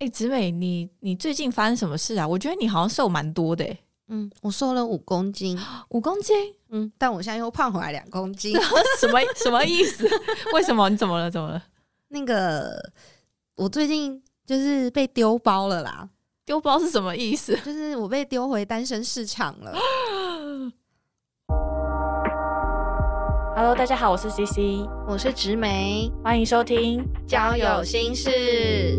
欸，子美，你最近发生什么事啊？我觉得你好像瘦蛮多的欸。嗯，我瘦了5公斤。5公斤？嗯，但我现在又胖回来2公斤。什么意思？为什么？你怎么了？那个，我最近就是被丢包了啦。丢包是什么意思？就是我被丢回单身市场了。Hello， 大家好，我是 CC， 我是植梅，欢迎收听交友心事。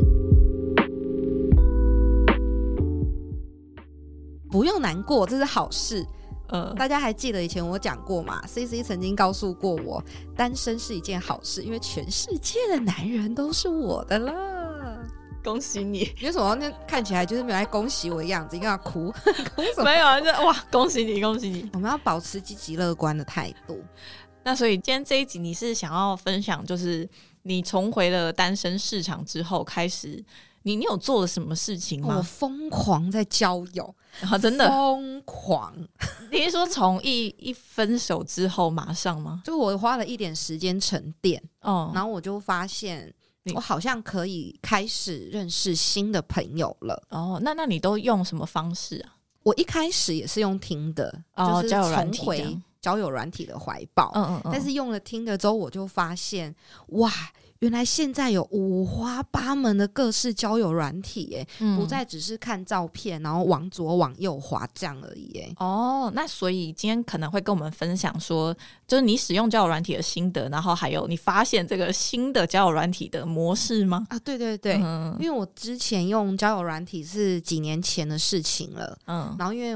不用难过，这是好事。大家还记得以前我讲过嘛 ？CC 曾经告诉过我，单身是一件好事，因为全世界的男人都是我的啦。恭喜你！你为什么那看起来就是没有在恭喜我的样子？你干嘛哭？哭什么？没有啊，哇！恭喜你，恭喜你！我们要保持积极乐观的态度。那所以今天这一集，你是想要分享，就是你重回了单身市场之后开始。你有做了什么事情吗？我疯狂在交友、啊、真的疯狂。你是说从一分手之后马上吗？就我花了一点时间沉淀、哦、然后我就发现我好像可以开始认识新的朋友了。哦，那你都用什么方式啊？我一开始也是用Tinder、哦、就是重回交友软体的怀抱。嗯嗯嗯，但是用了Tinder之后我就发现，哇，原来现在有五花八门的各式交友软体耶、嗯、不再只是看照片然后往左往右滑这样而已耶。哦，那所以今天可能会跟我们分享说，就是你使用交友软体的心得，然后还有你发现这个新的交友软体的模式吗？啊，对对对、嗯、因为我之前用交友软体是几年前的事情了、嗯、然后因为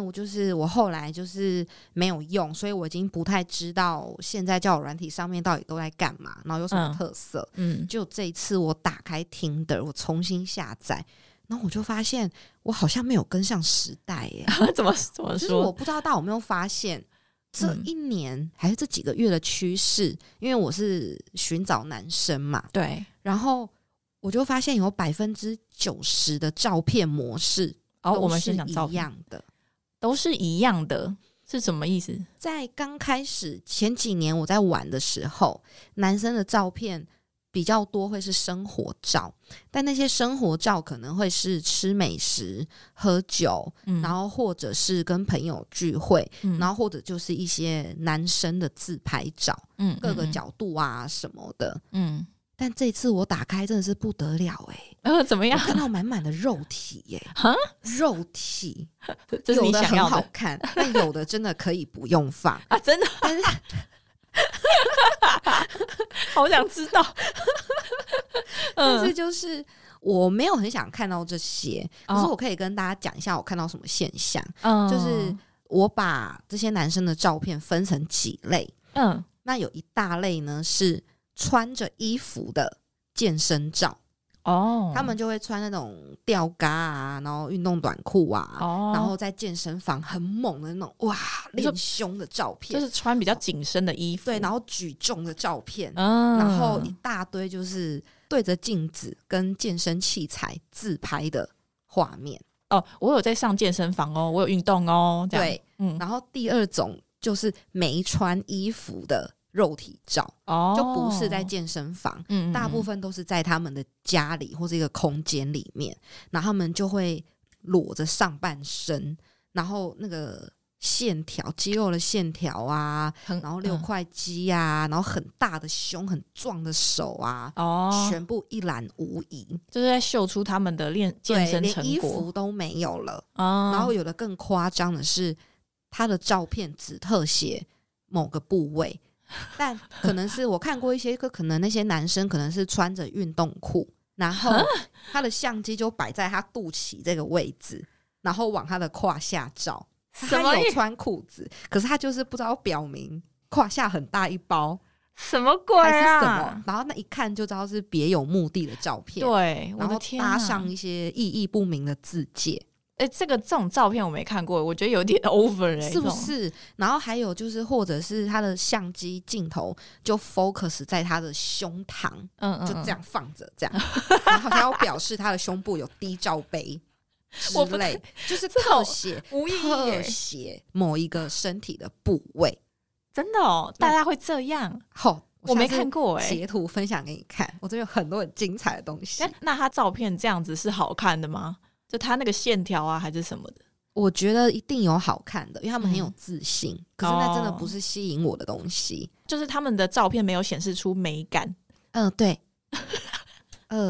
我后来就是没有用，所以我已经不太知道现在交友软体上面到底都在干嘛，然后有什么特色。嗯嗯，就这一次我打开 Tinder 我重新下载，然后我就发现我好像没有跟上时代耶。怎么说，就是我不知道大家有没有发现这一年、嗯、还是这几个月的趋势，因为我是寻找男生嘛，对，然后我就发现有 90% 的照片模式都是一样的、哦、都是一样的。是什么意思？在刚开始前几年我在玩的时候，男生的照片比较多会是生活照，但那些生活照可能会是吃美食喝酒、嗯、然后或者是跟朋友聚会、嗯、然后或者就是一些男生的自拍照、嗯、各个角度啊什么的。嗯，但这次我打开真的是不得了欸。怎么样？我看到满满的肉体欸。蛤？肉体这是你想要的？有的很好看，但有的真的可以不用放啊，真的。但是好想知道但是就是我没有很想看到这些、哦、可是我可以跟大家讲一下我看到什么现象、嗯、就是我把这些男生的照片分成几类。嗯，那有一大类呢是穿着衣服的健身照。哦，他们就会穿那种吊嘎啊，然后运动短裤啊、哦、然后在健身房很猛的那种哇练胸的照片，就是穿比较紧身的衣服，对，然后举重的照片、嗯、然后一大堆就是对着镜子跟健身器材自拍的画面。哦，我有在上健身房哦，我有运动哦，这样对、嗯、然后第二种就是没穿衣服的肉体照、哦、就不是在健身房、嗯嗯、大部分都是在他们的家里或是一个空间里面，然后他们就会裸着上半身，然后那个线条肌肉的线条啊，然后6块肌啊、嗯、然后很大的胸很壮的手啊、哦、全部一览无遗，就是在秀出他们的健身成果，连衣服都没有了、哦、然后有的更夸张的是他的照片只特写某个部位，但可能是我看过一些，可能那些男生可能是穿着运动裤，然后他的相机就摆在他肚脐这个位置，然后往他的胯下照。他有穿裤子，可是他就是不知道表明胯下很大一包，什么鬼啊？还是什么？然后那一看就知道是别有目的的照片，对，然后搭上一些意义不明的字界。欸，这种照片我没看过，我觉得有点 over 欸，是不是？然后还有就是或者是他的相机镜头就 focus 在他的胸膛，嗯嗯嗯，就这样放着这样然后他要表示他的胸部有低罩杯之类，就是特写某一个身体的部位。真的哦，大家会这样？好、哦，我没看过哎，截图分享给你看，我这边有很多很精彩的东西。那他照片这样子是好看的吗？就他那个线条啊还是什么的？我觉得一定有好看的，因为他们很有自信，可是那真的不是吸引我的东西，就是他们的照片没有显示出美感。对。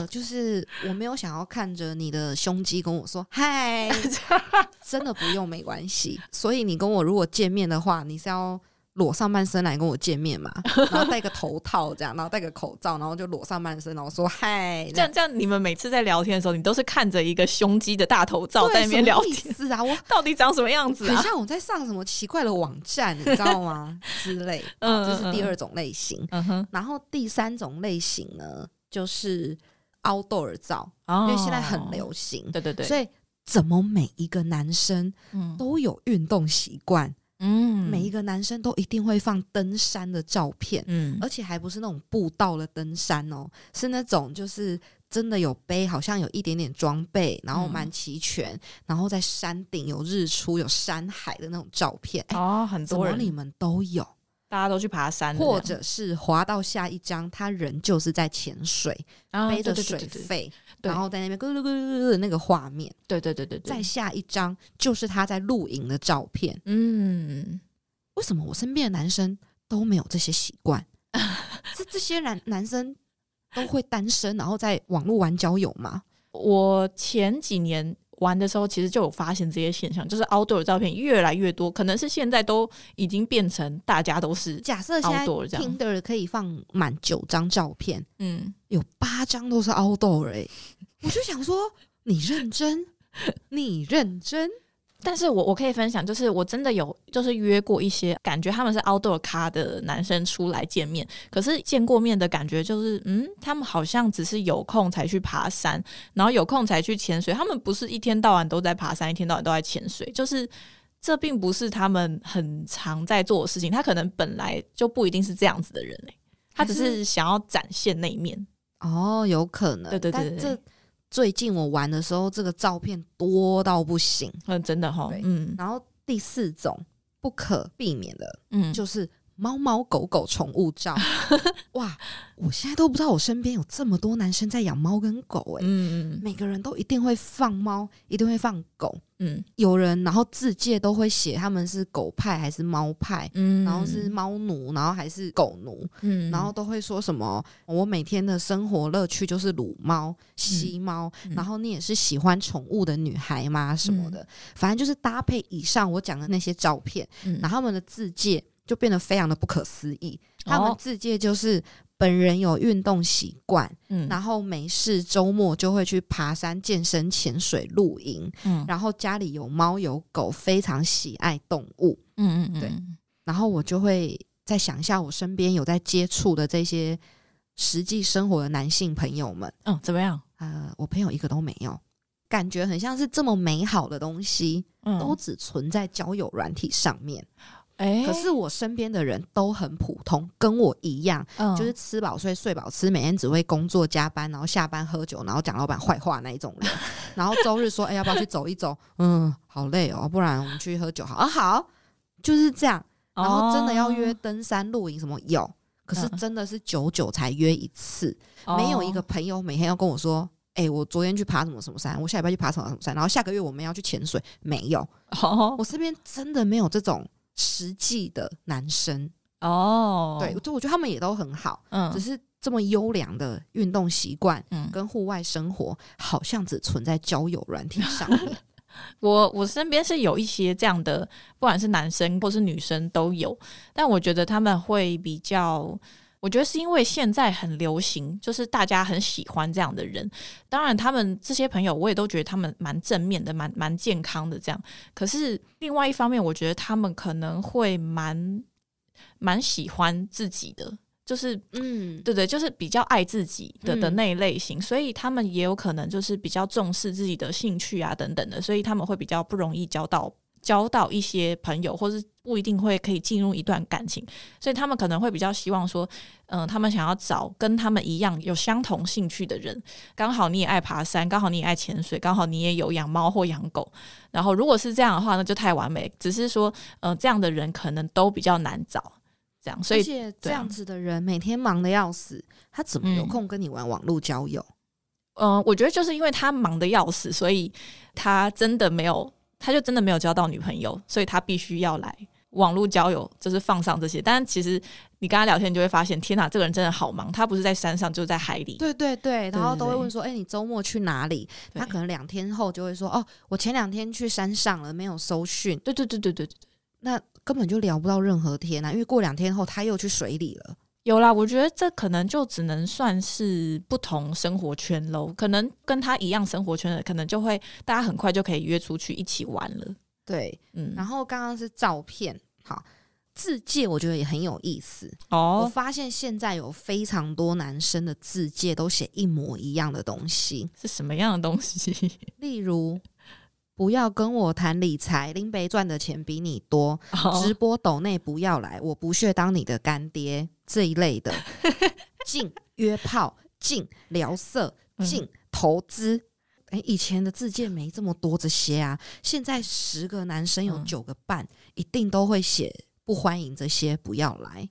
就是我没有想要看着你的胸肌跟我说嗨，真的不用，没关系。所以你跟我如果见面的话，你是要裸上半身来跟我见面嘛？然后戴个头套这样，然后戴个口罩，然后就裸上半身，然后说嗨。这样，你们每次在聊天的时候，你都是看着一个胸肌的大头照在那边聊天，什么意思啊？我到底长什么样子啊？很像我在上什么奇怪的网站，你知道吗？之类。这是第二种类型。然后第三种类型呢，就是outdoor 照，因为现在很流行，对对对，所以怎么每一个男生都有运动习惯，每一个男生都一定会放登山的照片，而且还不是那种步道的登山哦，是那种就是真的有背，好像有一点点装备，然后蛮齐全，然后在山顶有日出有山海的那种照片。很多人，怎么你们都有？大家都去爬山，或者是滑到下一张，他人就是在潜水，背着水肺，然后在那边咕噜咕噜的那个画面。对对对对对。再下一张就是他在露营的照片。为什么我身边的男生都没有这些习惯？是这些男生都会单身，然后在网络玩交友吗？我前几年玩的时候其实就有发现这些现象，就是 outdoor 的照片越来越多，可能是现在都已经变成大家都是 outdoor 这样。假设现在 Tinder 可以放满9张照片，有8张都是 outdoor 欸，我就想说你认真。但是我可以分享，就是我真的有就是约过一些感觉他们是 outdoor 咖的男生出来见面，可是见过面的感觉就是他们好像只是有空才去爬山，然后有空才去潜水，他们不是一天到晚都在爬山，一天到晚都在潜水，就是这并不是他们很常在做的事情，他可能本来就不一定是这样子的人欸，他只是想要展现那一面。有可能。对对对对。最近我玩的时候，这个照片多到不行，真的齁。然后第四种不可避免的，就是猫猫狗狗宠物照。哇，我现在都不知道我身边有这么多男生在养猫跟狗欸，每个人都一定会放猫，一定会放狗，有人然后自介都会写他们是狗派还是猫派，然后是猫奴，然后还是狗奴，然后都会说什么我每天的生活乐趣就是撸猫吸猫，然后你也是喜欢宠物的女孩吗什么的，反正就是搭配以上我讲的那些照片，然后他们的自介就变得非常的不可思议，他们自介就是本人有运动习惯，然后没事周末就会去爬山健身潜水露营，然后家里有猫有狗，非常喜爱动物。对。然后我就会再想一下我身边有在接触的这些实际生活的男性朋友们，怎么样？我朋友一个都没有，感觉很像是这么美好的东西，都只存在交友软体上面。可是我身边的人都很普通，跟我一样，就是吃饱睡睡饱吃，每天只会工作加班，然后下班喝酒，然后讲老板坏话那一种人。然后周日说要不要去走一走，好累哦，不然我们去喝酒好啊，好，就是这样。然后真的要约登山露营什么有，可是真的是久久才约一次，没有一个朋友每天要跟我说我昨天去爬什么什么山，我下礼拜去爬什么什么山，然后下个月我们要去潜水，没有。我身边真的没有这种实际的男生。对，我觉得他们也都很好，只是这么优良的运动习惯跟户外生活，好像只存在交友软体上面。我身边是有一些这样的，不管是男生或是女生都有，但我觉得他们会比较，我觉得是因为现在很流行，就是大家很喜欢这样的人。当然他们这些朋友我也都觉得他们蛮正面的，蛮健康的这样。可是另外一方面，我觉得他们可能会蛮喜欢自己的，就是对对，就是比较爱自己的那一类型，所以他们也有可能就是比较重视自己的兴趣啊等等的，所以他们会比较不容易交到一些朋友，或是不一定会可以进入一段感情，所以他们可能会比较希望说他们想要找跟他们一样有相同兴趣的人，刚好你也爱爬山，刚好你也爱潜水，刚好你也有养猫或养狗，然后如果是这样的话那就太完美，只是说这样的人可能都比较难找，这样，所以而且这样子的人每天忙得要死，他怎么有空跟你玩网络交友？我觉得就是因为他忙得要死，所以他就真的没有交到女朋友，所以他必须要来网络交友，就是放上这些。但其实你跟他聊天你就会发现，天哪，这个人真的好忙，他不是在山上就是在海里。对对对，然后都会问说，你周末去哪里？他可能2天后就会说，我前2天去山上了，没有收讯。对对对对对，那根本就聊不到任何天啊，因为过2天后他又去水里了。有啦，我觉得这可能就只能算是不同生活圈咯，可能跟他一样生活圈的，可能就会大家很快就可以约出去一起玩了。对，然后刚刚是照片，好，自介我觉得也很有意思哦。我发现现在有非常多男生的自介都写一模一样的东西，是什么样的东西？例如，不要跟我谈理财，林北赚的钱比你多，直播抖内不要来，我不屑当你的干爹这一类的，禁约炮，禁聊色，禁投资。以前的自介没这么多这些啊，现在10个男生有9个半一定都会写不欢迎这些不要来。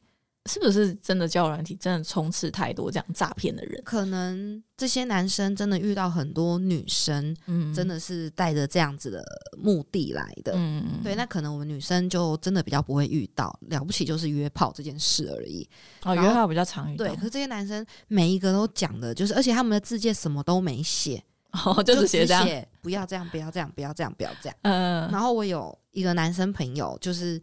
是不是真的交友软体真的充斥太多这样诈骗的人？可能这些男生真的遇到很多女生，真的是带着这样子的目的来的。对，那可能我们女生就真的比较不会遇到，了不起就是约炮这件事而已。约炮比较常遇到。对，可是这些男生每一个都讲的就是，而且他们的自介什么都没写。就是写这样，不要这样，不要这样，不要这样，不要这样。然后我有一个男生朋友，就是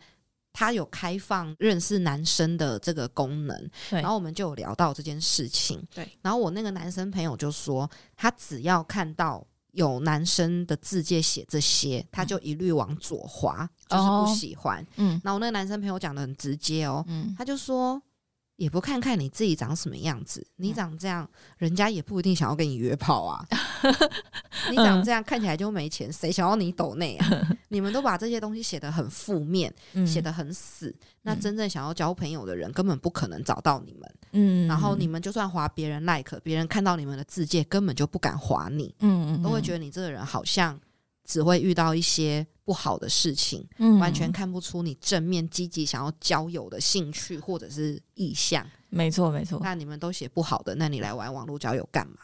他有开放认识男生的这个功能，然后我们就有聊到这件事情。对，然后我那个男生朋友就说，他只要看到有男生的自介写这些，他就一律往左滑，就是不喜欢。然后我那个男生朋友讲得很直接哦，他就说，也不看看你自己长什么样子，你长这样，人家也不一定想要跟你约炮啊。你长这样看起来就没钱，谁想要你抖内啊？你们都把这些东西写得很负面，写得很死，那真正想要交朋友的人根本不可能找到你们。然后你们就算滑别人 like， 别人看到你们的自介根本就不敢滑你，都会觉得你这个人好像只会遇到一些不好的事情，完全看不出你正面积极想要交友的兴趣或者是意向。没错没错，那你们都写不好的，那你来玩网络交友干嘛？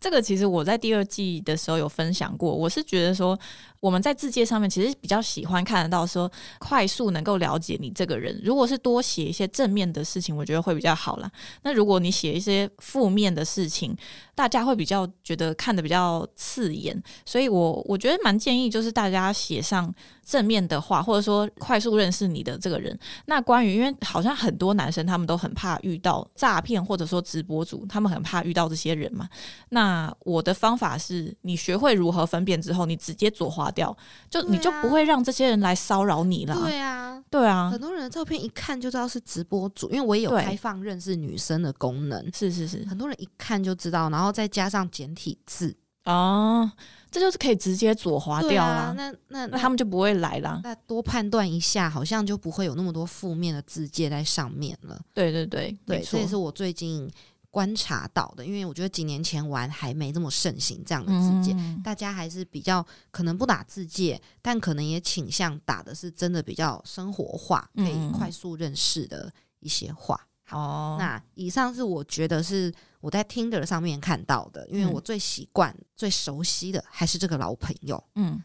这个其实我在第2季的时候有分享过，我是觉得说我们在自介上面其实比较喜欢看得到说快速能够了解你这个人，如果是多写一些正面的事情我觉得会比较好啦，那如果你写一些负面的事情大家会比较觉得看得比较刺眼，所以我觉得蛮建议就是大家写上正面的话，或者说快速认识你的这个人。那关于因为好像很多男生他们都很怕遇到诈骗或者说直播主，他们很怕遇到这些人嘛，那我的方法是你学会如何分辨之后你直接左滑掉，就你就不会让这些人来骚扰你了。对啊对啊，很多人的照片一看就知道是直播主，因为我也有开放认识女生的功能。是是是，很多人一看就知道，然后再加上简体字哦，这就是可以直接左滑掉啦。对啊，那他们就不会来啦。那多判断一下，好像就不会有那么多负面的字界在上面了。对对对对，这也是我最近观察到的，因为我觉得几年前玩还没这么盛行这样的自介，大家还是比较可能不打自介，但可能也倾向打的是真的比较生活化，可以快速认识的一些话。好，那以上是我觉得是我在 Tinder 上面看到的，因为我最习惯、最熟悉的还是这个老朋友。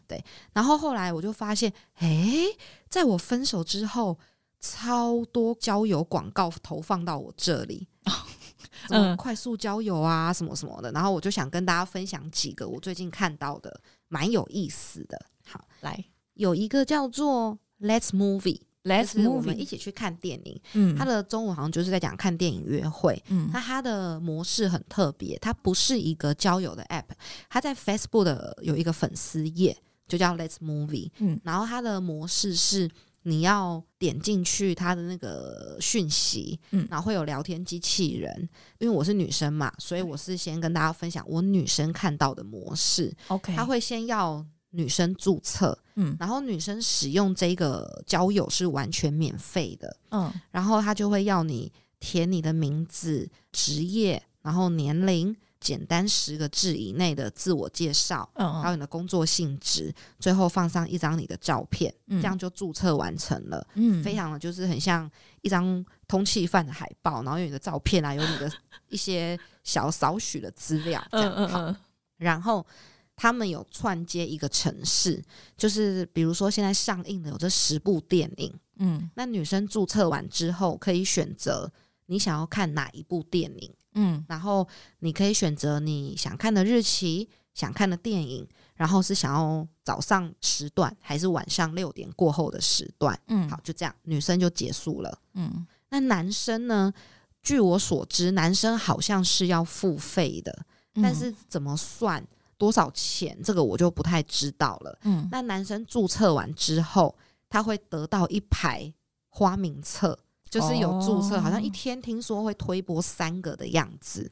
对。然后后来我就发现，在我分手之后，超多交友广告投放到我这里。什么快速交友啊什么什么的，然后我就想跟大家分享几个我最近看到的蛮有意思的。好，来，有一个叫做 Let's Movie， 就是我们一起去看电影。它的中文好像就是在讲看电影约会。那它的模式很特别，它不是一个交友的 app， 它在 Facebook 的有一个粉丝页就叫 Let's Movie。然后它的模式是你要点进去他的那个讯息，然后会有聊天机器人。因为我是女生嘛，所以我是先跟大家分享我女生看到的模式。他会先要女生注册，然后女生使用这个交友是完全免费的。然后他就会要你填你的名字、职业，然后年龄，简单10个字以内的自我介绍，还有你的工作性质，最后放上一张你的照片，这样就注册完成了。非常的就是很像一张通缉犯的海报，然后有你的照片啊，有你的一些小少许的资料这样。好，然后他们有串接一个城市，就是比如说现在上映的有这10部电影，那女生注册完之后可以选择你想要看哪一部电影，然后你可以选择你想看的日期，想看的电影，然后是想要早上时段还是晚上6点过后的时段，好，就这样女生就结束了。那男生呢，据我所知男生好像是要付费的，但是怎么算多少钱这个我就不太知道了。那男生注册完之后他会得到一排花名册，就是有注册，好像一天听说会推播3个的样子。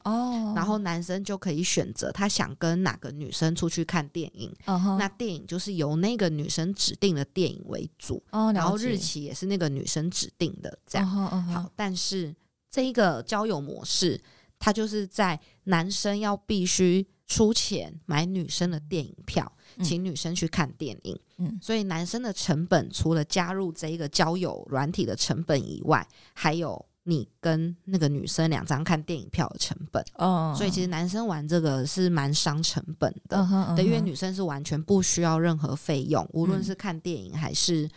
然后男生就可以选择他想跟哪个女生出去看电影，那电影就是由那个女生指定的电影为主，然后日期也是那个女生指定的这样。好，但是这一个交友模式他就是在男生要必须出钱买女生的电影票，请女生去看电影，所以男生的成本除了加入这一个交友软体的成本以外，还有你跟那个女生2张看电影票的成本。所以其实男生玩这个是蛮伤成本的，因为女生是完全不需要任何费用，无论是看电影还是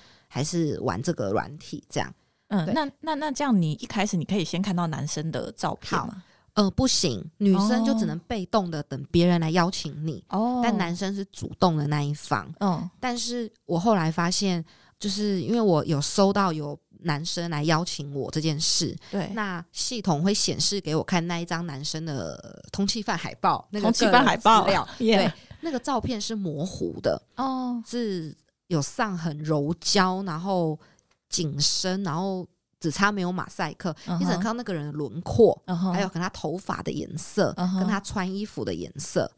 玩这个软体这样。那这样你一开始你可以先看到男生的照片吗？不行，女生就只能被动的等别人来邀请你，但男生是主动的那一方。但是我后来发现，就是因为我有收到有男生来邀请我这件事，对，那系统会显示给我看那一张男生的通缉犯海报，那个通缉犯海报料，对，那个照片是模糊的，是有上很柔焦，然后紧身，然后只差没有马赛克，你只能看到那个人的轮廓，还有跟他头发的颜色，跟他穿衣服的颜色，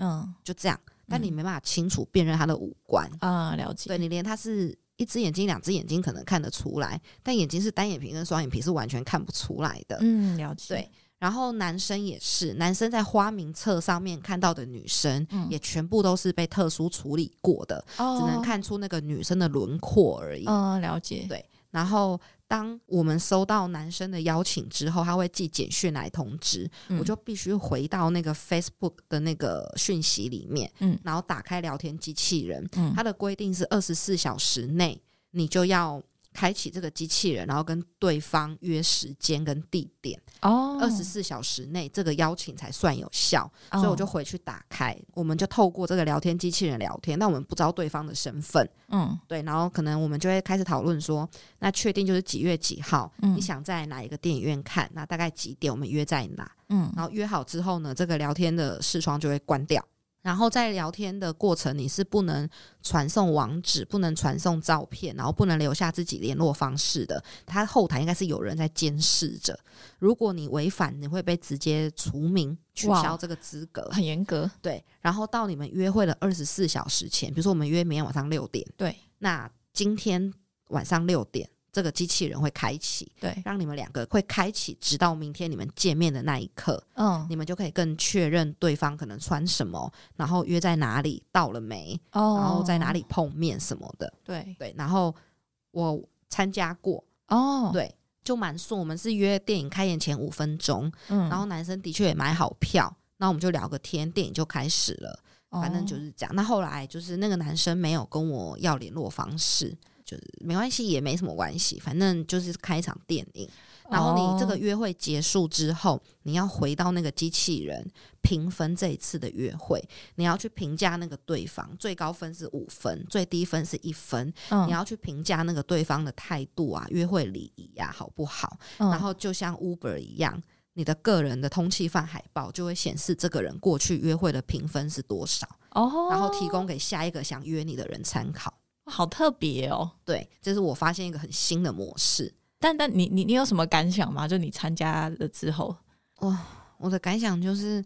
就这样。但你没办法清楚辨认他的五官啊，了解。对，你连他是一只眼睛、2只眼睛可能看得出来，但眼睛是单眼皮跟双眼皮是完全看不出来的。了解。对，然后男生也是，男生在花名册上面看到的女生，也全部都是被特殊处理过的，只能看出那个女生的轮廓而已。了解。对，然后当我们收到男生的邀请之后，他会寄简讯来通知，我就必须回到那个 Facebook 的那个讯息里面，然后打开聊天机器人，他的规定是24小时内你就要开启这个机器人，然后跟对方约时间跟地点，24小时内这个邀请才算有效。所以我就回去打开，我们就透过这个聊天机器人聊天，但我们不知道对方的身份，对，然后可能我们就会开始讨论说，那确定就是几月几号，你想在哪一个电影院看，那大概几点我们约在哪，然后约好之后呢，这个聊天的视窗就会关掉，然后在聊天的过程你是不能传送网址，不能传送照片，然后不能留下自己联络方式的，他后台应该是有人在监视着，如果你违反你会被直接除名，取消这个资格，很严格。对，然后到你们约会的24小时前，比如说我们约明天晚上6点，对，那今天晚上6点这个机器人会开启，对，让你们2个会开启，直到明天你们见面的那一刻，你们就可以更确认对方可能穿什么，然后约在哪里，到了没，然后在哪里碰面什么的。对对，然后我参加过，对，就蛮顺。我们是约电影开演前5分钟，然后男生的确也买好票，那我们就聊个天，电影就开始了，反正就是这样。那后来就是那个男生没有跟我要联络方式，就是没关系，也没什么关系，反正就是开一场电影。然后你这个约会结束之后，你要回到那个机器人评分这一次的约会，你要去评价那个对方，最高分是5分，最低分是1分，你要去评价那个对方的态度啊，约会礼仪啊，好不好，然后就像 Uber 一样，你的个人的通缉犯海报就会显示这个人过去约会的评分是多少，然后提供给下一个想约你的人参考。好特别哦。对，这是我发现一个很新的模式。但你有什么感想吗？就你参加了之后。我的感想就是，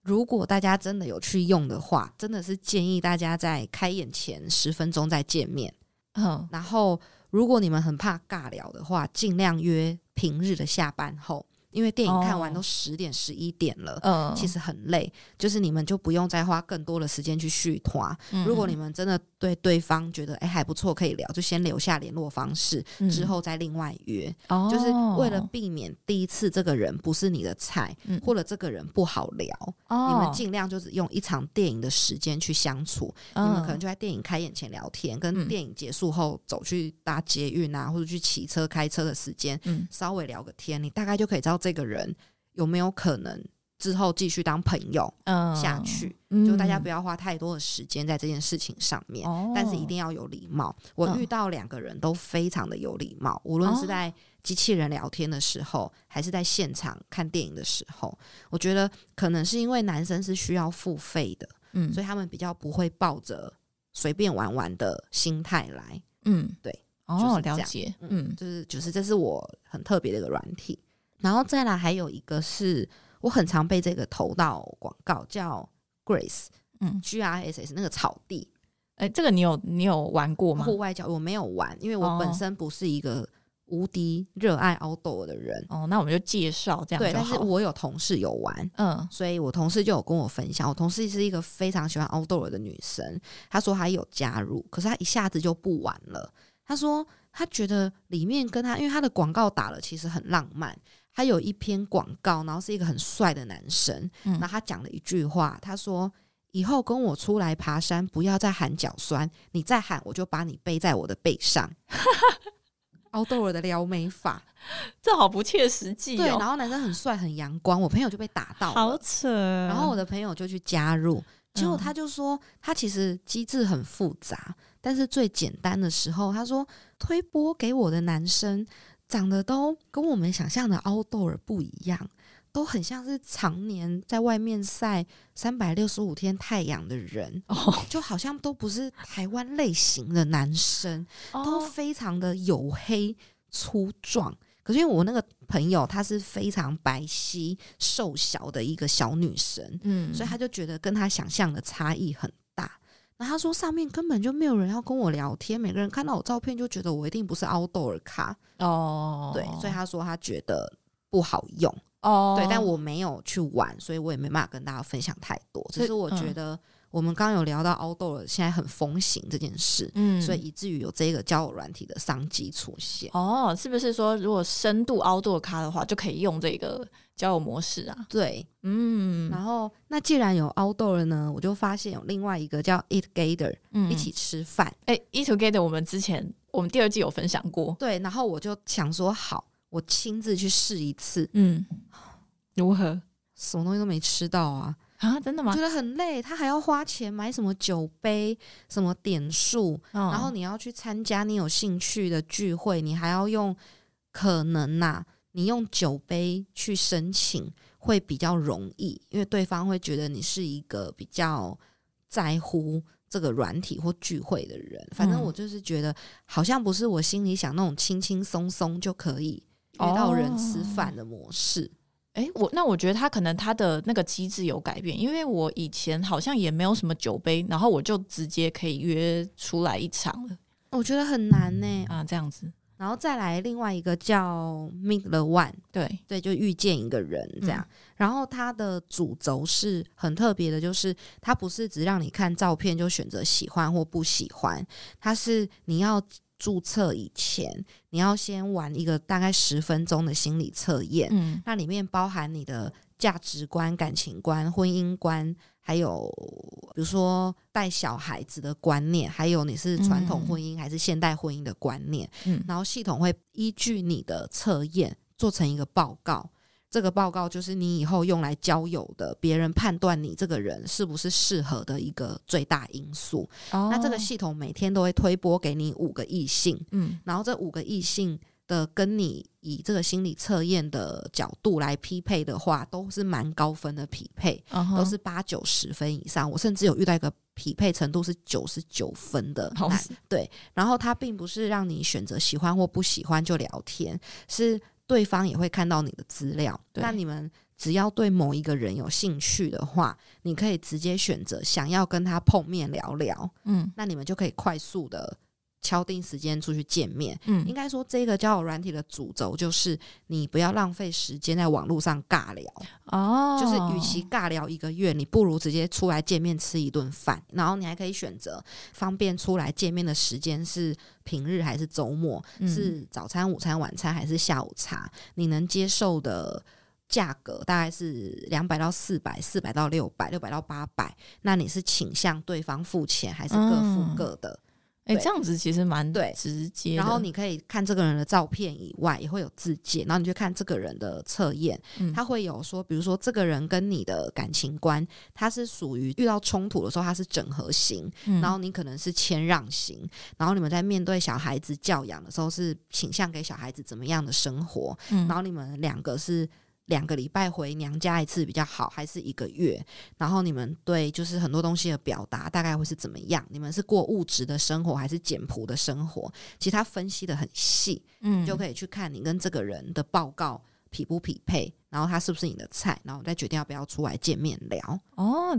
如果大家真的有去用的话，真的是建议大家在开演前10分钟再见面。然后如果你们很怕尬聊的话，尽量约平日的下班后，因为电影看完都10点11点了、嗯、其实很累，就是你们就不用再花更多的时间去续团、嗯、如果你们真的对对方觉得哎、欸、还不错可以聊，就先留下联络方式、嗯、之后再另外约、哦、就是为了避免第一次这个人不是你的菜、嗯、或者这个人不好聊、哦、你们尽量就是用一场电影的时间去相处、嗯、你们可能就在电影开演前聊天，跟电影结束后走去搭捷运啊，或者去骑车开车的时间、嗯、稍微聊个天，你大概就可以知道这个人有没有可能之后继续当朋友下去、嗯、就大家不要花太多的时间在这件事情上面、哦、但是一定要有礼貌。我遇到2个人都非常的有礼貌、哦、无论是在机器人聊天的时候还是在现场看电影的时候，我觉得可能是因为男生是需要付费的、嗯、所以他们比较不会抱着随便玩玩的心态来。嗯，对，哦、就是、了解。嗯，就是这是我很特别的一个软体。然后再来还有一个是我很常被这个投到广告，叫 Grace、嗯、GRSS 那个草地、欸、这个你有玩过吗？户外教育我没有玩，因为我本身不是一个无敌热爱 outdoor 的人。哦，那我们就介绍这样就好。对，但是我有同事有玩，嗯，所以我同事就有跟我分享，我同事是一个非常喜欢 outdoor 的女生，她说她有加入，可是她一下子就不玩了。她说她觉得里面跟她，因为她的广告打了其实很浪漫，他有一篇广告，然后是一个很帅的男生、嗯、然后他讲了一句话，他说以后跟我出来爬山不要再喊脚酸，你再喊我就把你背在我的背上。Outdoor 的撩妹法，这好不切实际、哦、对，然后男生很帅很阳光，我朋友就被打到了，好扯。然后我的朋友就去加入，结果他就说他其实机制很复杂，但是最简单的时候，他说推播给我的男生长得都跟我们想象的 outdoor 不一样，都很像是常年在外面晒365天太阳的人、oh. 就好像都不是台湾类型的男生、oh. 都非常的黝黑粗壮。可是因为我那个朋友她是非常白皙瘦小的一个小女生、嗯、所以她就觉得跟她想象的差异很大。然后她说上面根本就没有人要跟我聊天，每个人看到我照片就觉得我一定不是 outdoor 咖哦，对，所以他说他觉得不好用哦，对，但我没有去玩，所以我也没办法跟大家分享太多。只是我觉得我们刚刚有聊到 outdoor 现在很风行这件事，嗯，所以以至于有这个交友软体的商机出现。哦，是不是说如果深度 outdoor 咖的话，就可以用这个交友模式啊？对，嗯。然后那既然有 outdoor 呢，我就发现有另外一个叫 eat together、嗯、一起吃饭。哎、欸、，eat together 我们第2季有分享过，对，然后我就想说好，我亲自去试一次。嗯，如何？什么东西都没吃到啊。啊，真的吗？我觉得很累，他还要花钱买什么酒杯什么点数、哦、然后你要去参加你有兴趣的聚会，你还要用可能啊，你用酒杯去申请会比较容易，因为对方会觉得你是一个比较在乎这个软体或聚会的人。反正我就是觉得好像不是我心里想那种轻轻松松就可以遇到人吃饭的模式、哦欸、那我觉得他可能他的那个机制有改变，因为我以前好像也没有什么酒杯，然后我就直接可以约出来一场了，我觉得很难欸、啊、这样子。然后再来另外一个叫 Meet the One， 对对，就遇见一个人这样、嗯、然后它的主轴是很特别的，就是它不是只让你看照片就选择喜欢或不喜欢，它是你要注册以前你要先玩一个大概10分钟的心理测验、嗯、那里面包含你的价值观、感情观、婚姻观，还有比如说带小孩子的观念，还有你是传统婚姻还是现代婚姻的观念、嗯、然后系统会依据你的测验做成一个报告，这个报告就是你以后用来交友的，别人判断你这个人是不是适合的一个最大因素、哦、那这个系统每天都会推播给你5个异性、嗯、然后这5个异性的跟你以这个心理测验的角度来匹配的话，都是蛮高分的匹配、uh-huh. 都是8、9、10分以上，我甚至有遇到一个匹配程度是99分的、oh. 对，然后它并不是让你选择喜欢或不喜欢就聊天，是对方也会看到你的资料，那你们只要对某一个人有兴趣的话，你可以直接选择想要跟他碰面聊聊，嗯，那你们就可以快速的敲定时间出去见面。应该说这个交友软体的主轴就是你不要浪费时间在网络上尬聊，就是与其尬聊1个月，你不如直接出来见面吃一顿饭，然后你还可以选择方便出来见面的时间是平日还是周末，是早餐午餐晚餐还是下午茶，你能接受的价格大概是200到400， 400到600， 600到800，那你是倾向对方付钱还是各付各的？这样子其实蛮直接的。然后你可以看这个人的照片以外也会有自介，然后你就看这个人的测验，他会有说比如说这个人跟你的感情观他是属于遇到冲突的时候他是整合型，然后你可能是谦让型，然后你们在面对小孩子教养的时候是倾向给小孩子怎么样的生活，然后你们两个是2个礼拜回娘家一次比较好还是1个月，然后你们对就是很多东西的表达大概会是怎么样，你们是过物质的生活还是简朴的生活，其实他分析的很细，你就可以去看你跟这个人的报告匹不匹配，然后他是不是你的菜，然后再决定要不要出来见面聊。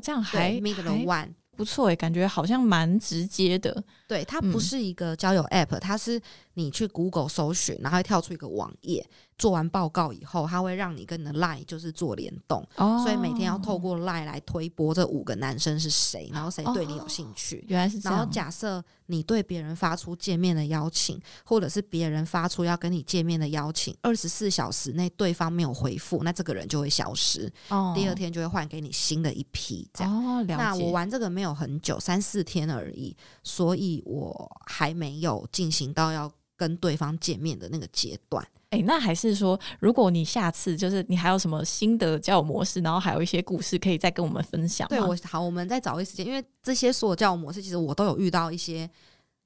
这样还 Meet the One 不错耶，感觉好像蛮直接的。对，它不是一个交友 app， 它是你去 Google 搜寻然后会跳出一个网页，做完报告以后它会让你跟你的 LINE 就是做联动，所以每天要透过 LINE 来推播这5个男生是谁，然后谁对你有兴趣。原来是这样。然后假设你对别人发出见面的邀请或者是别人发出要跟你见面的邀请，24小时内对方没有回复，那这个人就会消失，第二天就会换给你新的一批这样。了解。那我玩这个没有很久，3-4天而已，所以我还没有进行到要跟对方见面的那个阶段。那还是说如果你下次就是你还有什么新的交友模式，然后还有一些故事可以再跟我们分享吗？对，我们再找一时间，因为这些所有交友模式其实我都有遇到一些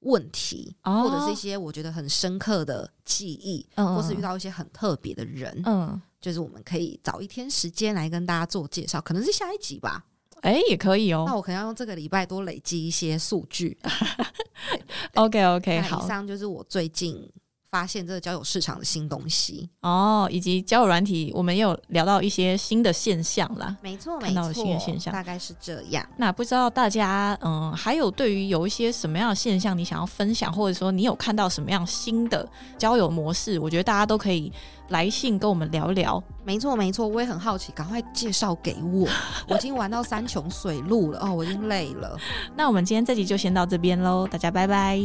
问题，或者是一些我觉得很深刻的记忆，或是遇到一些很特别的人，就是我们可以找一天时间来跟大家做介绍，可能是下一集吧。也可以那我可能要用这个礼拜多累积一些数据。OK， 好，以上就是我最近发现这个交友市场的新东西，以及交友软体我们也有聊到一些新的现象啦。没错，看到新的现象大概是这样。那不知道大家还有对于有一些什么样的现象你想要分享，或者说你有看到什么样新的交友模式，我觉得大家都可以来信跟我们聊聊。没错，我也很好奇，赶快介绍给我。我已经玩到山穷水路了，我已经累了。那我们今天这集就先到这边咯，大家拜拜。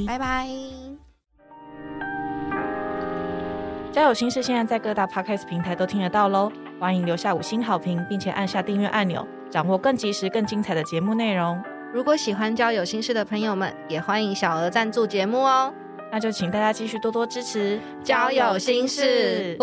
交友心事现在在各大 podcast 平台都听得到咯，欢迎留下5星好评，并且按下订阅按钮，掌握更及时更精彩的节目内容。如果喜欢交友心事的朋友们，也欢迎小额赞助节目那就请大家继续多多支持交友心事。